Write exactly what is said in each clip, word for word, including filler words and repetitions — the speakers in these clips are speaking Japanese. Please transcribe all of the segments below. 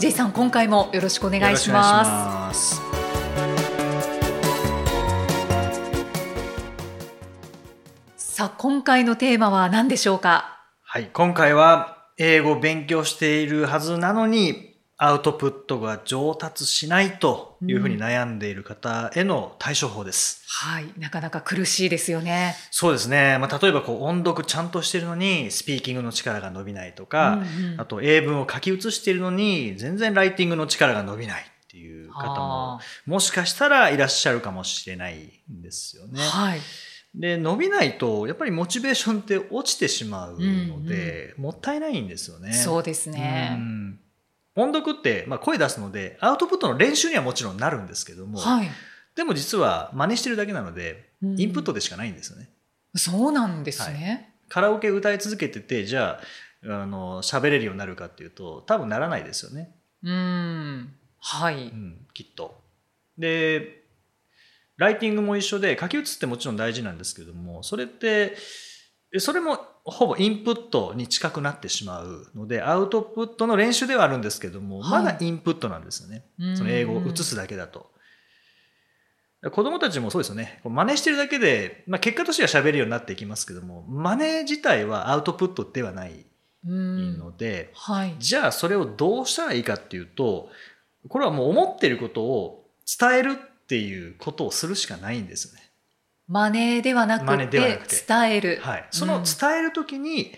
J さん、今回もよろしくお願いします。さあ、今回のテーマは何でしょうか。はい、今回は英語を勉強しているはずなのにアウトプットが上達しないというふうに悩んでいる方への対処法です。うん、はい、なかなか苦しいですよね。そうですね。まあ、例えばこう音読ちゃんとしているのにスピーキングの力が伸びないとか、うんうん、あと英文を書き写しているのに全然ライティングの力が伸びないっていう方ももしかしたらいらっしゃるかもしれないんですよね。はい。で、伸びないとやっぱりモチベーションって落ちてしまうので、うんうん、もったいないんですよね。そうですね。うん、音読って、まあ、声出すのでアウトプットの練習にはもちろんなるんですけども、はい、でも実は真似してるだけなので、うん、インプットでしかないんですよね。そうなんですね。はい、カラオケ歌い続けてて、じゃあ、あの、喋れるようになるかっていうと多分ならないですよね。うーん、はい、うん、きっと。で、ライティングも一緒で書き写ってもちろん大事なんですけども、それってそれもほぼインプットに近くなってしまうので、アウトプットの練習ではあるんですけども、はい、まだインプットなんですよね。その英語を写すだけだと。子どもたちもそうですよね。真似してるだけで、まあ、結果としては喋るようになっていきますけども、真似自体はアウトプットではないので、はい、じゃあそれをどうしたらいいかっていうと、これはもう思っていることを伝えるっていうことをするしかないんですよね。真似ではなくて伝える、はい、その伝えるときに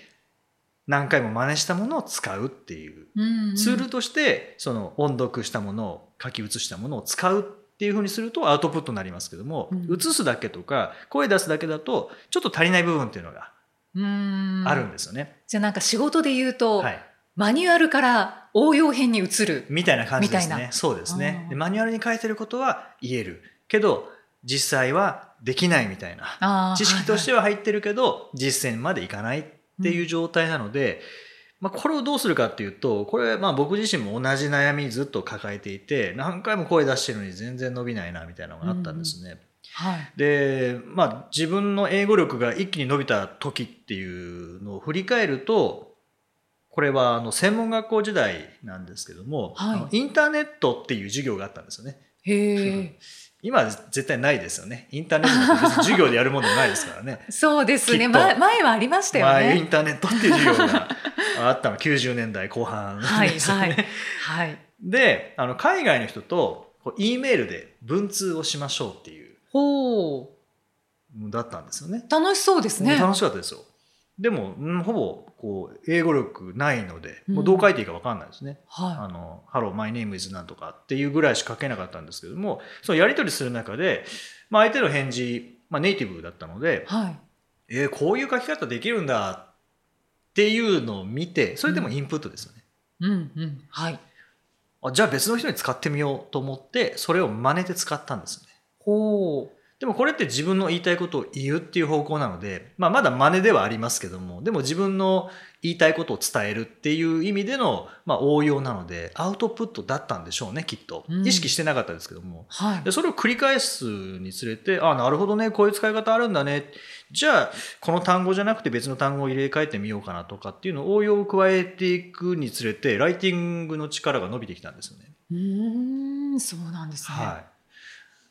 何回も真似したものを使うっていう、うんうん、ツールとしてその音読したものを書き写したものを使うっていうふうにするとアウトプットになりますけども、うん、写すだけとか声出すだけだとちょっと足りない部分っていうのがあるんですよね。うん、じゃあなんか仕事で言うと、はい、マニュアルから応用編に移るみたいな感じですね。そうですね。で、マニュアルに書いてることは言えるけど実際はできないみたいな、知識としては入ってるけど、はいはい、実践までいかないっていう状態なので、うん、まあ、これをどうするかっていうと、これまあ僕自身も同じ悩みずっと抱えていて、何回も声出してるのに全然伸びないなみたいなのがあったんですね。うん、はい、で、まあ、自分の英語力が一気に伸びた時っていうのを振り返ると、これはあの専門学校時代なんですけども、はい、あのインターネットっていう授業があったんですよね。へー今は絶対ないですよね。インターネットって授業でやるものもないですからね。そうですね。前はありましたよね。前インターネットっていう授業があったのきゅうじゅうねんだいこう半ですよね。はいはいはい、で、あの海外の人と E メールで文通をしましょうっていうほうだったんですよね。楽しそうですね。楽しかったですよ。でも、うん、ほぼこう英語力ないので、もうどう書いていいか分かんないですね。うん、はい、あの Hello, my name is なんとかっていうぐらいしか書けなかったんですけども、そのやり取りする中で、まあ、相手の返事、まあ、ネイティブだったので、はい、えー、こういう書き方できるんだっていうのを見て、それでもインプットですよね。うんうんうん、はい、あ、じゃあ別の人に使ってみようと思ってそれを真似て使ったんですよね。ほう。でもこれって自分の言いたいことを言うっていう方向なので、まあ、まだ真似ではありますけども、でも自分の言いたいことを伝えるっていう意味での、まあ、応用なのでアウトプットだったんでしょうね、きっと。意識してなかったですけども、うん、でそれを繰り返すにつれて、はい、あ、なるほどね、こういう使い方あるんだね、じゃあこの単語じゃなくて別の単語を入れ替えてみようかなとかっていうのを応用を加えていくにつれてライティングの力が伸びてきたんですよね。うーん、そうなんですね。はい、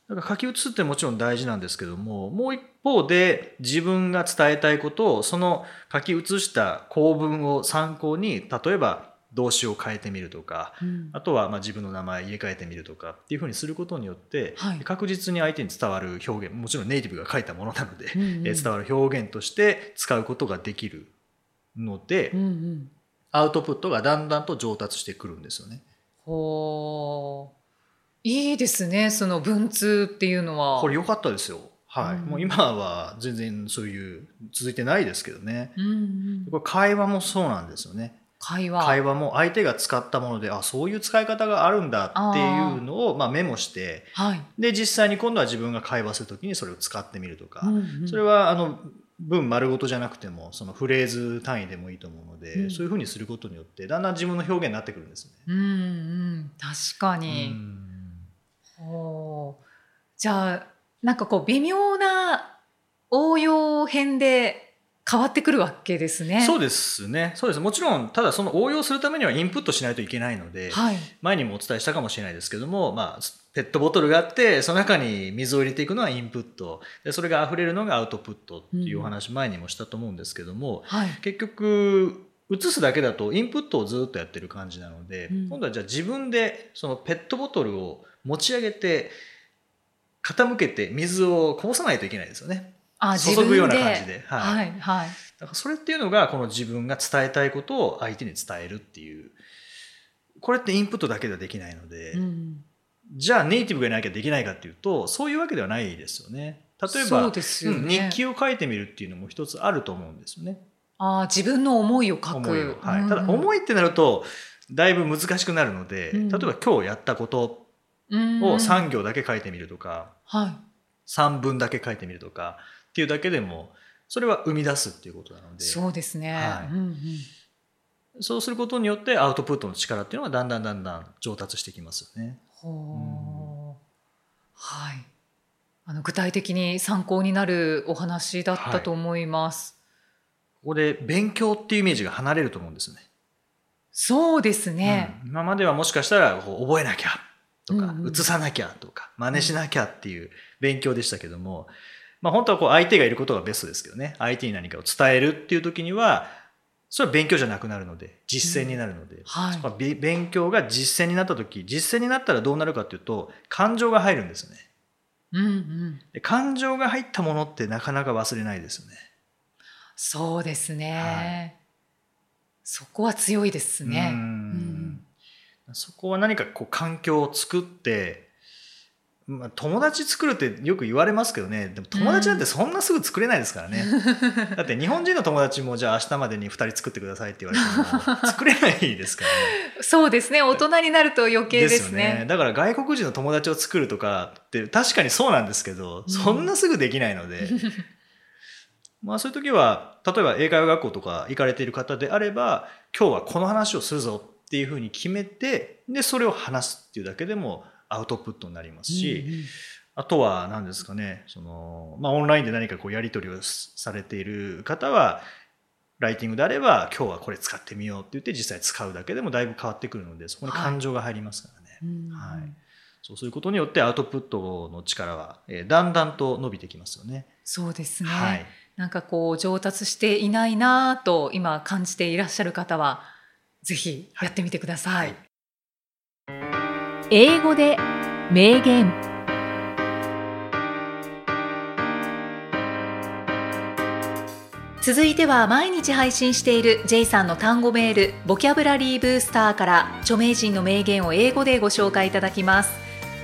だから書き写すってもちろん大事なんですけども、もう一方で自分が伝えたいことをその書き写した構文を参考に、例えば動詞を変えてみるとか、うん、あとはまあ自分の名前入れ替えてみるとかっていうふうにすることによって、はい、確実に相手に伝わる表現、もちろんネイティブが書いたものなので、うんうん、え伝わる表現として使うことができるので、うんうん、アウトプットがだんだんと上達してくるんですよね。ほー、いいですね、その文通っていうのは。これ良かったですよ。はい、うん、もう今は全然そういう続いてないですけどね。うんうん、これ会話もそうなんですよね。会話、会話も相手が使ったもので、あ、そういう使い方があるんだっていうのをまあメモして、はい、で実際に今度は自分が会話するときにそれを使ってみるとか、うんうん、それはあの文丸ごとじゃなくてもそのフレーズ単位でもいいと思うので、うん、そういうふうにすることによってだんだん自分の表現になってくるんですね。うんうん、確かに。うん、おー、じゃあなんかこう微妙な応用編で変わってくるわけですね。そうですね。そうです。もちろんただその応用するためにはインプットしないといけないので、はい、前にもお伝えしたかもしれないですけども、まあ、ペットボトルがあってその中に水を入れていくのはインプットで、それが溢れるのがアウトプットっていうお話、前にもしたと思うんですけども、うん、はい、結局写すだけだとインプットをずっとやってる感じなので、うん、今度はじゃあ自分でそのペットボトルを持ち上げて傾けて水をこぼさないといけないですよね。あ、注ぐような感じで、はいはいはい、だからそれっていうのがこの自分が伝えたいことを相手に伝えるっていう、これってインプットだけではできないので、うん、じゃあネイティブがいなきゃできないかっていうとそういうわけではないですよね。例えば、そうですよね、うん、日記を書いてみるっていうのも一つあると思うんですよね。あ、自分の思いを書く、はい、うん、ただ思いってなるとだいぶ難しくなるので、うん、例えば今日やったことをさん行だけ書いてみるとか、うん、はい、さんぷんだけ書いてみるとかっていうだけでもそれは生み出すっていうことなので、そうですね、はい、うんうん、そうすることによってアウトプットの力っていうのがだんだんだんだん上達してきますよね。ほう、うん、はい、あの具体的に参考になるお話だったと思います、はい、ここで勉強っていうイメージが離れると思うんですよね。そうですね、うん、今まではもしかしたらこう覚えなきゃとか、うんうん、写さなきゃとか真似しなきゃっていう勉強でしたけども、うん、まあ、本当はこう相手がいることがベストですけどね。相手に何かを伝えるっていう時にはそれは勉強じゃなくなるので実践になるので、うん、はい、勉強が実践になった時、実践になったらどうなるかっていうと感情が入るんですよね、うんうん、で感情が入ったものってなかなか忘れないですよね。そうですね、はい、そこは強いですね。うん、そこは何かこう環境を作って、まあ、友達作るってよく言われますけどね。でも友達なんてそんなすぐ作れないですからね、うん、だって日本人の友達もじゃあ明日までにふたり作ってくださいって言われても作れないですからね。そうですね、大人になると余計ですね。ですよね。だから外国人の友達を作るとかって確かにそうなんですけど、そんなすぐできないので、うん、まあそういう時は例えば英会話学校とか行かれている方であれば、今日はこの話をするぞっていうふうに決めて、でそれを話すっていうだけでもアウトプットになりますし、うんうん、あとは何ですかね、その、まあ、オンラインで何かこうやり取りをされている方はライティングであれば今日はこれ使ってみようって言って実際使うだけでもだいぶ変わってくるので、そこに感情が入りますからね、はいはい、そうすることによってアウトプットの力は、えー、だんだんと伸びてきますよね。そうですね、はい、なんかこう上達していないなと今感じていらっしゃる方はぜひやってみてください、はいはい。英語で名言。続いては毎日配信している J さんの単語メールボキャブラリーブースターから著名人の名言を英語でご紹介いただきます。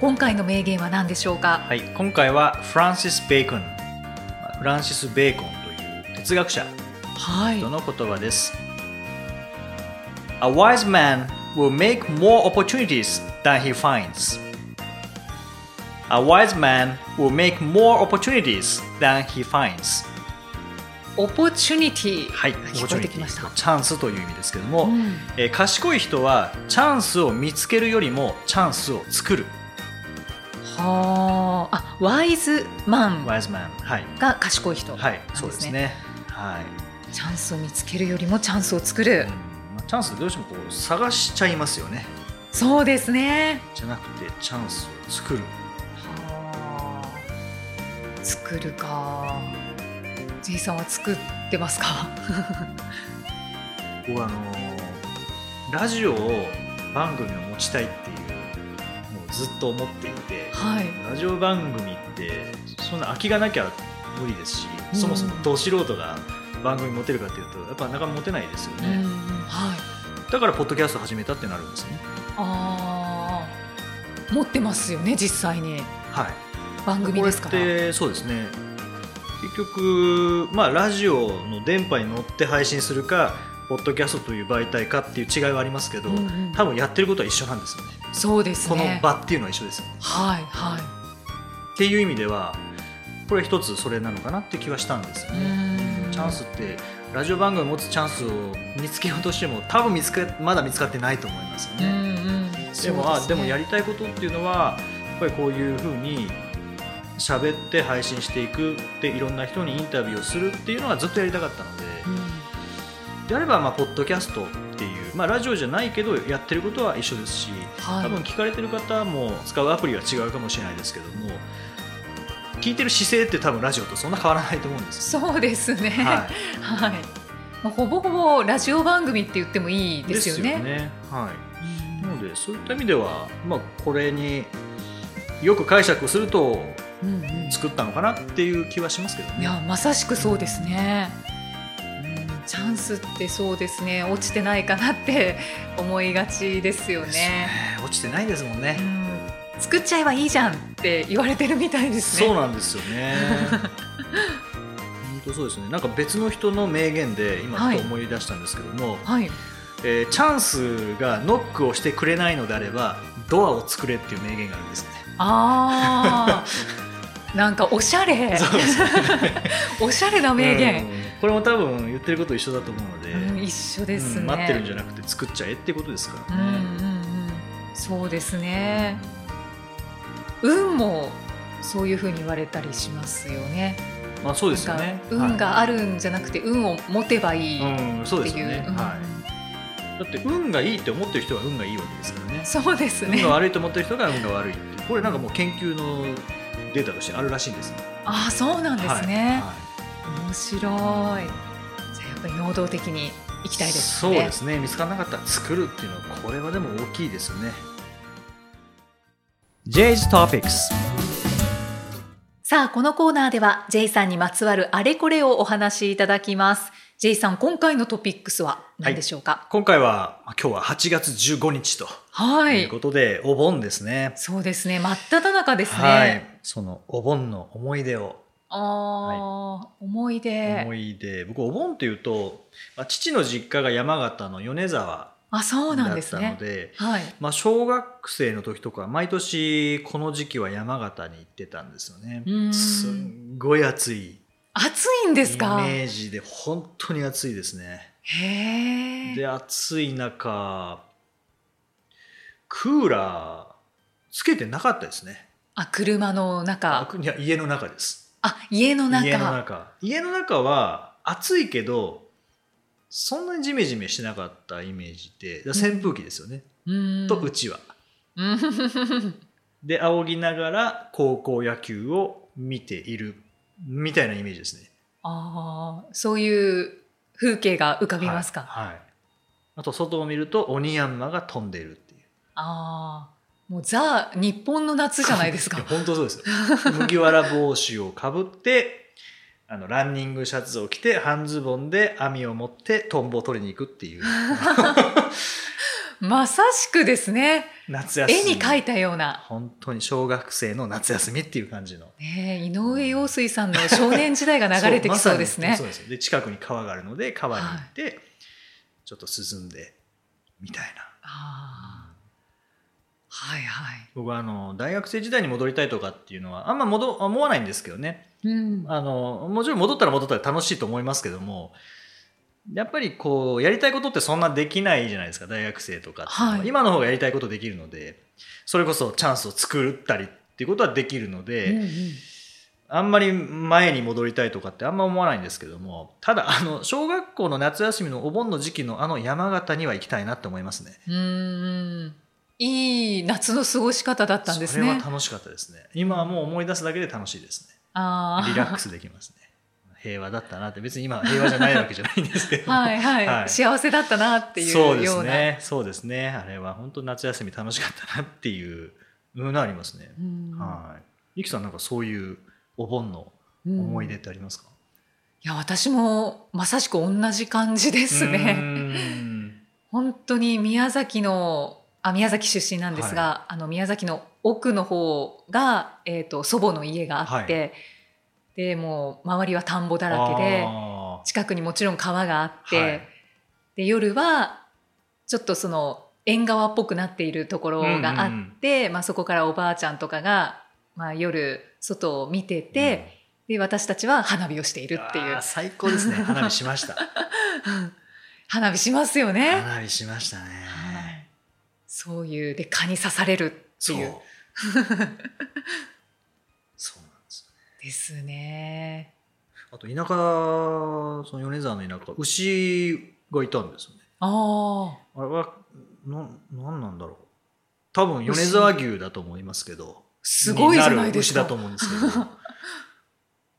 今回の名言は何でしょうか？はい、今回はフランシス・ベーコン、フランシス・ベーコンという哲学者、はい、人の言葉です。 A wise man will make more opportunities than he finds. A wise man will make more opportunities than he finds. Opportunity、はい、聞こえてきました。チャンスという意味ですけども、うん、えー、賢い人はチャンスを見つけるよりもチャンスを作る。はあ、ワイズマンが賢い人なんですね。はい、そうですね、はい、チャンスを見つけるよりもチャンスを作る、うん、チャンスどうしてもこう探しちゃいますよね。そうですね。じゃなくてチャンスを作る。はあ、作るか。J さんは作ってますか？僕はあのラジオ番組を持ちたいっていうのをずっと思っていて、はい、ラジオ番組ってそんな空きがなきゃ無理ですし、うん、そもそもど素人が番組持てるかっていうとやっぱなかなか持てないですよね、うん、はい、だからポッドキャスト始めたってなるんですね。あ、持ってますよね実際に、はい、番組ですから。これってそうですね、結局、まあ、ラジオの電波に乗って配信するかポッドキャストという媒体かっていう違いはありますけど、うんうん、多分やってることは一緒なんですよね。そうですね、この場っていうのは一緒ですよね。はいはい、っていう意味ではこれ一つそれなのかなって気はしたんですよね。チャンスってラジオ番組持つチャンスを見つけようとしても多分見つけまだ見つかってないと思いますよね。うんうん、でも、そうですね。あ、でもやりたいことっていうのはやっぱりこういう風に喋って配信していくでいろんな人にインタビューをするっていうのはずっとやりたかったので、うん、であればまあポッドキャストっていう、まあ、ラジオじゃないけどやってることは一緒ですし、はい、多分聞かれてる方も使うアプリは違うかもしれないですけども聞いてる姿勢って多分ラジオとそんな変わらないと思うんですよ。そうですね、はいはい、まあ、ほぼほぼラジオ番組って言ってもいいですよね。ですよね、はい、なのでそういった意味では、まあ、これによく解釈すると作ったのかなっていう気はしますけどね。いや、まさしくそうですね、うん、チャンスってそうですね落ちてないかなって思いがちですよね。ですね、落ちてないですもんね、うん、作っちゃえばいいじゃんって言われてるみたいですね。そうなんですよね本当そうですね。なんか別の人の名言で今ちょっと思い出したんですけども、はいはい、えー、チャンスがノックをしてくれないのであればドアを作れっていう名言があるんですね。あなんかおしゃれそうですねおしゃれな名言、うん、これも多分言ってること一緒だと思うので、うん、一緒ですね、うん、待ってるんじゃなくて作っちゃえってことですからね、うんうんうん、そうですね、うん、運もそういうふうに言われたりしますよね。まあ、そうですよね。運があるんじゃなくて運を持てばいいっていう、うん、そうですよね、うん、はい、だって運がいいって思ってる人は運がいいわけですからね。そうですね、運が悪いと思ってる人が運が悪いってこれなんかもう研究のデータとしてあるらしいんですね。ああ、そうなんですね、はいはい、面白い。じゃあやっぱり能動的にいきたいですね。そうですね、見つからなかったら作るっていうのはこれはでも大きいですよね。 J's Topics。 さあこのコーナーでは J さんにまつわるあれこれをお話しいただきます。J さん、今回のトピックスは何でしょうか。はい、今回は今日ははちがつじゅうごにちと、はい、いうことでお盆ですね。そうですね、真っ只中ですね。はい、そのお盆の思い出を。ああ、はい、思い出。思い出。僕お盆っていうと、まあ、父の実家が山形の米沢。あ、そうなんですね。だったので、はい、まあ、小学生の時とか毎年この時期は山形に行ってたんですよね。うん、すんごい暑い。暑いんですか。イメージで本当に暑いですね。へー。で暑い中クーラーつけてなかったですね。あ、車の中。いや、家の中です。あ、家の中。家の中家の中は暑いけどそんなにジメジメしなかったイメージで、扇風機ですよね、うん、とうちわで仰ぎながら高校野球を見ているみたいなイメージですね。ああ、そういう風景が浮かびますか。はい、はい、あと外を見ると鬼ヤンマが飛んでいるっていう。ああ、もうザ日本の夏じゃないですか。本当そうですよ麦わら帽子をかぶってあのランニングシャツを着て半ズボンで網を持ってトンボを取りに行くっていうまさしくですね、夏休み絵に描いたような本当に小学生の夏休みっていう感じの、ね、え井上陽水さんの少年時代が流れてきそうですね。そう、まさにそうです。で近くに川があるので川に行って、はい、ちょっと涼んでみたいな。あ、はいはい、僕はあの大学生時代に戻りたいとかっていうのはあんま戻思わないんですけどね、うん、あのもちろん戻ったら戻ったら楽しいと思いますけども、やっぱりこうやりたいことってそんなできないじゃないですか大学生とかって、はい、今の方がやりたいことできるのでそれこそチャンスを作ったりっていうことはできるので、うんうん、あんまり前に戻りたいとかってあんま思わないんですけども、ただあの小学校の夏休みのお盆の時期のあの山形には行きたいなって思いますね。うーん、いい夏の過ごし方だったんですね。それは楽しかったですね。今はもう思い出すだけで楽しいですね。あ、リラックスできますね。平和だったなって、別に今平和じゃないわけじゃないんですけどはい、はいはい、幸せだったなっていうような。そうですね、そうですね、あれは本当夏休み楽しかったなっていうのがありますね。はい、ゆきさん、なんかそういうお盆の思い出ってありますか。いや、私もまさしく同じ感じですね。うん、本当に宮崎のあ宮崎出身なんですが、はい、あの宮崎の奥の方が、えーと、祖母の家があって、はい、でもう周りは田んぼだらけで近くにもちろん川があって、はい、で夜はちょっとその縁側っぽくなっているところがあって、うんうんまあ、そこからおばあちゃんとかが、まあ、夜外を見てて、うん、で私たちは花火をしているっていう。あ、最高ですね。花火しました花火しますよね。花火しましたね、はい、そういうで蚊に刺されるっていうそうそうなんですね。ですね。あと田舎その米沢の田舎牛がいたんですよね。ああれはな何なんだろう。多分米沢牛だと思いますけど、すごいじゃないですか。牛だと思うんですけど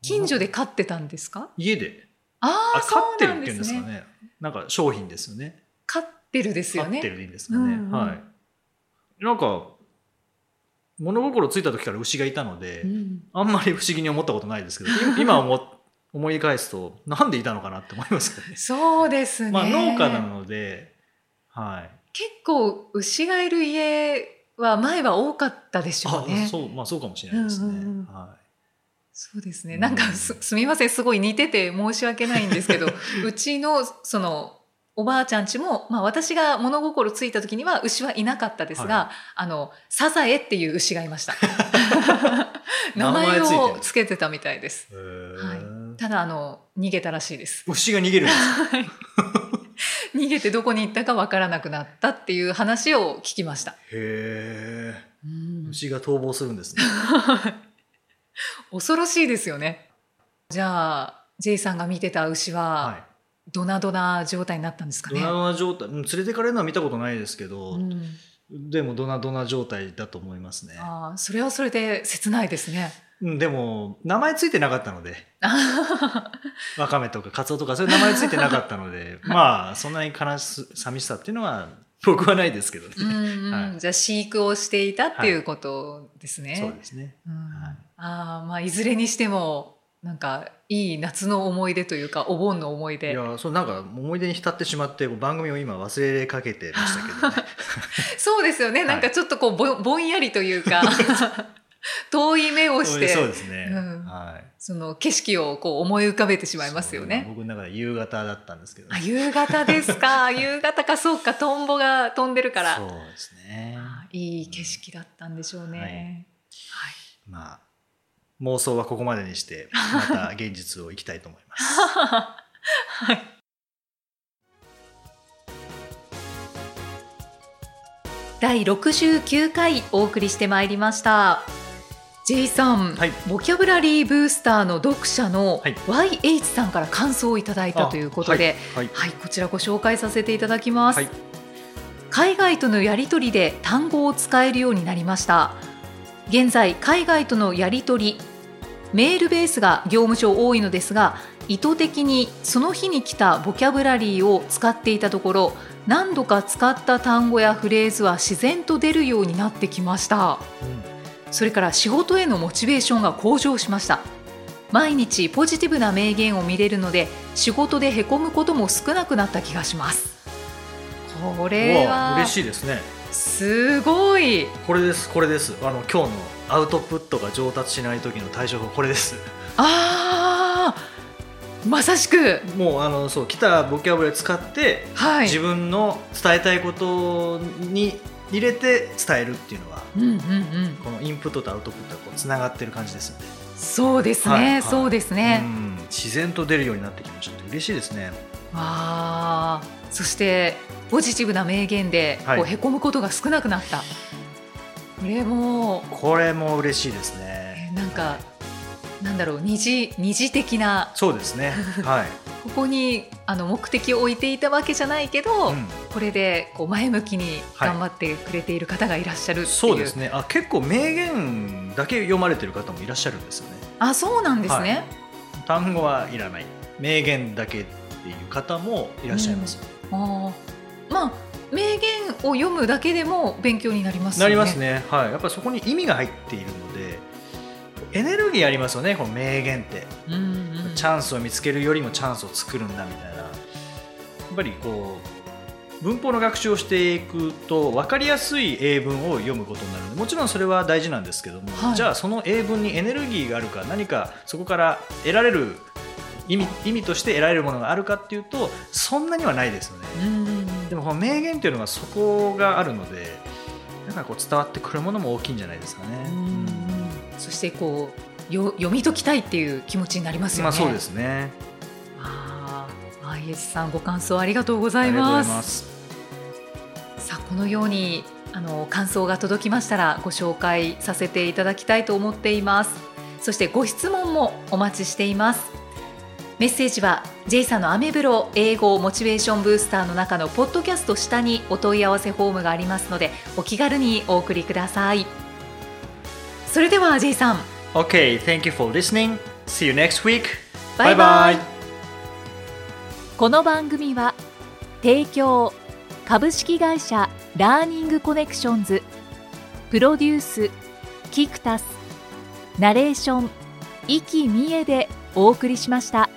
近所で飼ってたんですか？家で。ああ、飼ってるっていうんですかね。なんか商品ですよね。飼ってるですよね。飼ってるでいいんですかね、うんうん、はい。なんか物心ついた時から牛がいたので、うん、あんまり不思議に思ったことないですけど、今思思い返すとなんでいたのかなって思いますけどね。そうですね。まあ農家なので、はい。結構牛がいる家は前は多かったでしょうね。あ、そう、まあそうかもしれないですね。うんうんうん、はい。そうですね。なんか す, すみません、すごい似てて申し訳ないんですけどうち の, そのおばあちゃん家も、まあ、私が物心ついた時には牛はいなかったですが、はい、あのサザエっていう牛がいました名前をつけてたみたいです、はい、ただあの逃げたらしいです。牛が逃げるんです逃げてどこに行ったか分からなくなったっていう話を聞きました。へー、うん、牛が逃亡するんですね恐ろしいですよね。じゃあ J さんが見てた牛はドナドナ状態になったんですかね。ドナドナ状態、連れてかれるのは見たことないですけど、うん、でもドナドナ状態だと思いますね。あ、それはそれで切ないですね、うん、でも名前ついてなかったのでわかめとかカツオとかそういう名前ついてなかったのでまあそんなに悲し寂しさっていうのは僕はないですけどね、うんうんはい、じゃあ飼育をしていたっていうことですね、はい、そうですね、うんはいあまあ、いずれにしてもなんかいい夏の思い出というかお盆の思い出。いやそうなんか思い出に浸ってしまって番組を今忘れかけてましたけど、ね、そうですよね、はい、なんかちょっとこう ぼ, ぼんやりというか遠い目をしてそうですね、うんはい、その景色をこう思い浮かべてしまいますよね。僕の中で夕方だったんですけど、ね、あ夕方ですか夕方かそうかトンボが飛んでるからそうですね。いい景色だったんでしょうね、うんはいはい、まあ妄想はここまでにしてまた現実をいきたいと思います、はい、だいろくじゅうきゅうかいお送りしてまいりました。 J さん、はい、ボキャブラリーブースターの読者の ワイエイチ さんから感想をいただいたということで、はいはいはい、こちらご紹介させていただきます、はい、海外とのやり取りで単語を使えるようになりました。現在海外とのやり取りメールベースが業務上多いのですが、意図的にその日に来たボキャブラリーを使っていたところ、何度か使った単語やフレーズは自然と出るようになってきました、うん、それから仕事へのモチベーションが向上しました。毎日ポジティブな名言を見れるので仕事でへこむことも少なくなった気がします。これは嬉しいですね。すごい。これですこれです。あの今日のアウトプットが上達しない時の対処法これです。ああ、まさしく。もうあのそう来たボキャブラ使って、はい、自分の伝えたいことに入れて伝えるっていうのは、うんうんうん、このインプットとアウトプットがこうつながってる感じですよね。そうですね、はいはい、そうですね。うん、自然と出るようになってきました。嬉しいですね。ああ。そしてポジティブな名言でこうへこむことが少なくなった、はい、これもこれも嬉しいですね。なんかなんだろう二次、二次的なそうですね、はい、ここにあの目的を置いていたわけじゃないけど、うん、これでこう前向きに頑張ってくれている方がいらっしゃるっていう、はい、そうですね。あ結構名言だけ読まれてる方もいらっしゃるんですよね。あそうなんですね、はい、単語はいらない名言だけっていう方もいらっしゃいます、うんあまあ、名言を読むだけでも勉強になりますよね。なりますね、はい、やっぱりそこに意味が入っているのでエネルギーありますよねこの名言って、うんうん、チャンスを見つけるよりもチャンスを作るんだみたいな。やっぱりこう文法の学習をしていくと分かりやすい英文を読むことになるのでもちろんそれは大事なんですけども、はい、じゃあその英文にエネルギーがあるか何かそこから得られる意味、意味として得られるものがあるかっていうとそんなにはないですよね。うんでもこの名言というのがそこがあるのでなんかこう伝わってくるものも大きいんじゃないですかね。うんそしてこうよ読み解きたいっていう気持ちになりますよね。まあ、そうですね。ああ、アイエスさんご感想ありがとうございます。ありがとうございます。さあこのようにあの感想が届きましたらご紹介させていただきたいと思っています。そしてご質問もお待ちしています。メッセージは J さんのアメブロ英語モチベーションブースターの中のポッドキャスト下にお問い合わせフォームがありますのでお気軽にお送りください。それでは J さん OK, thank you for listening. See you next week. Bye bye. この番組は提供株式会社ラーニングコネクションズプロデュースキクタスナレーション生きみえでお送りしました。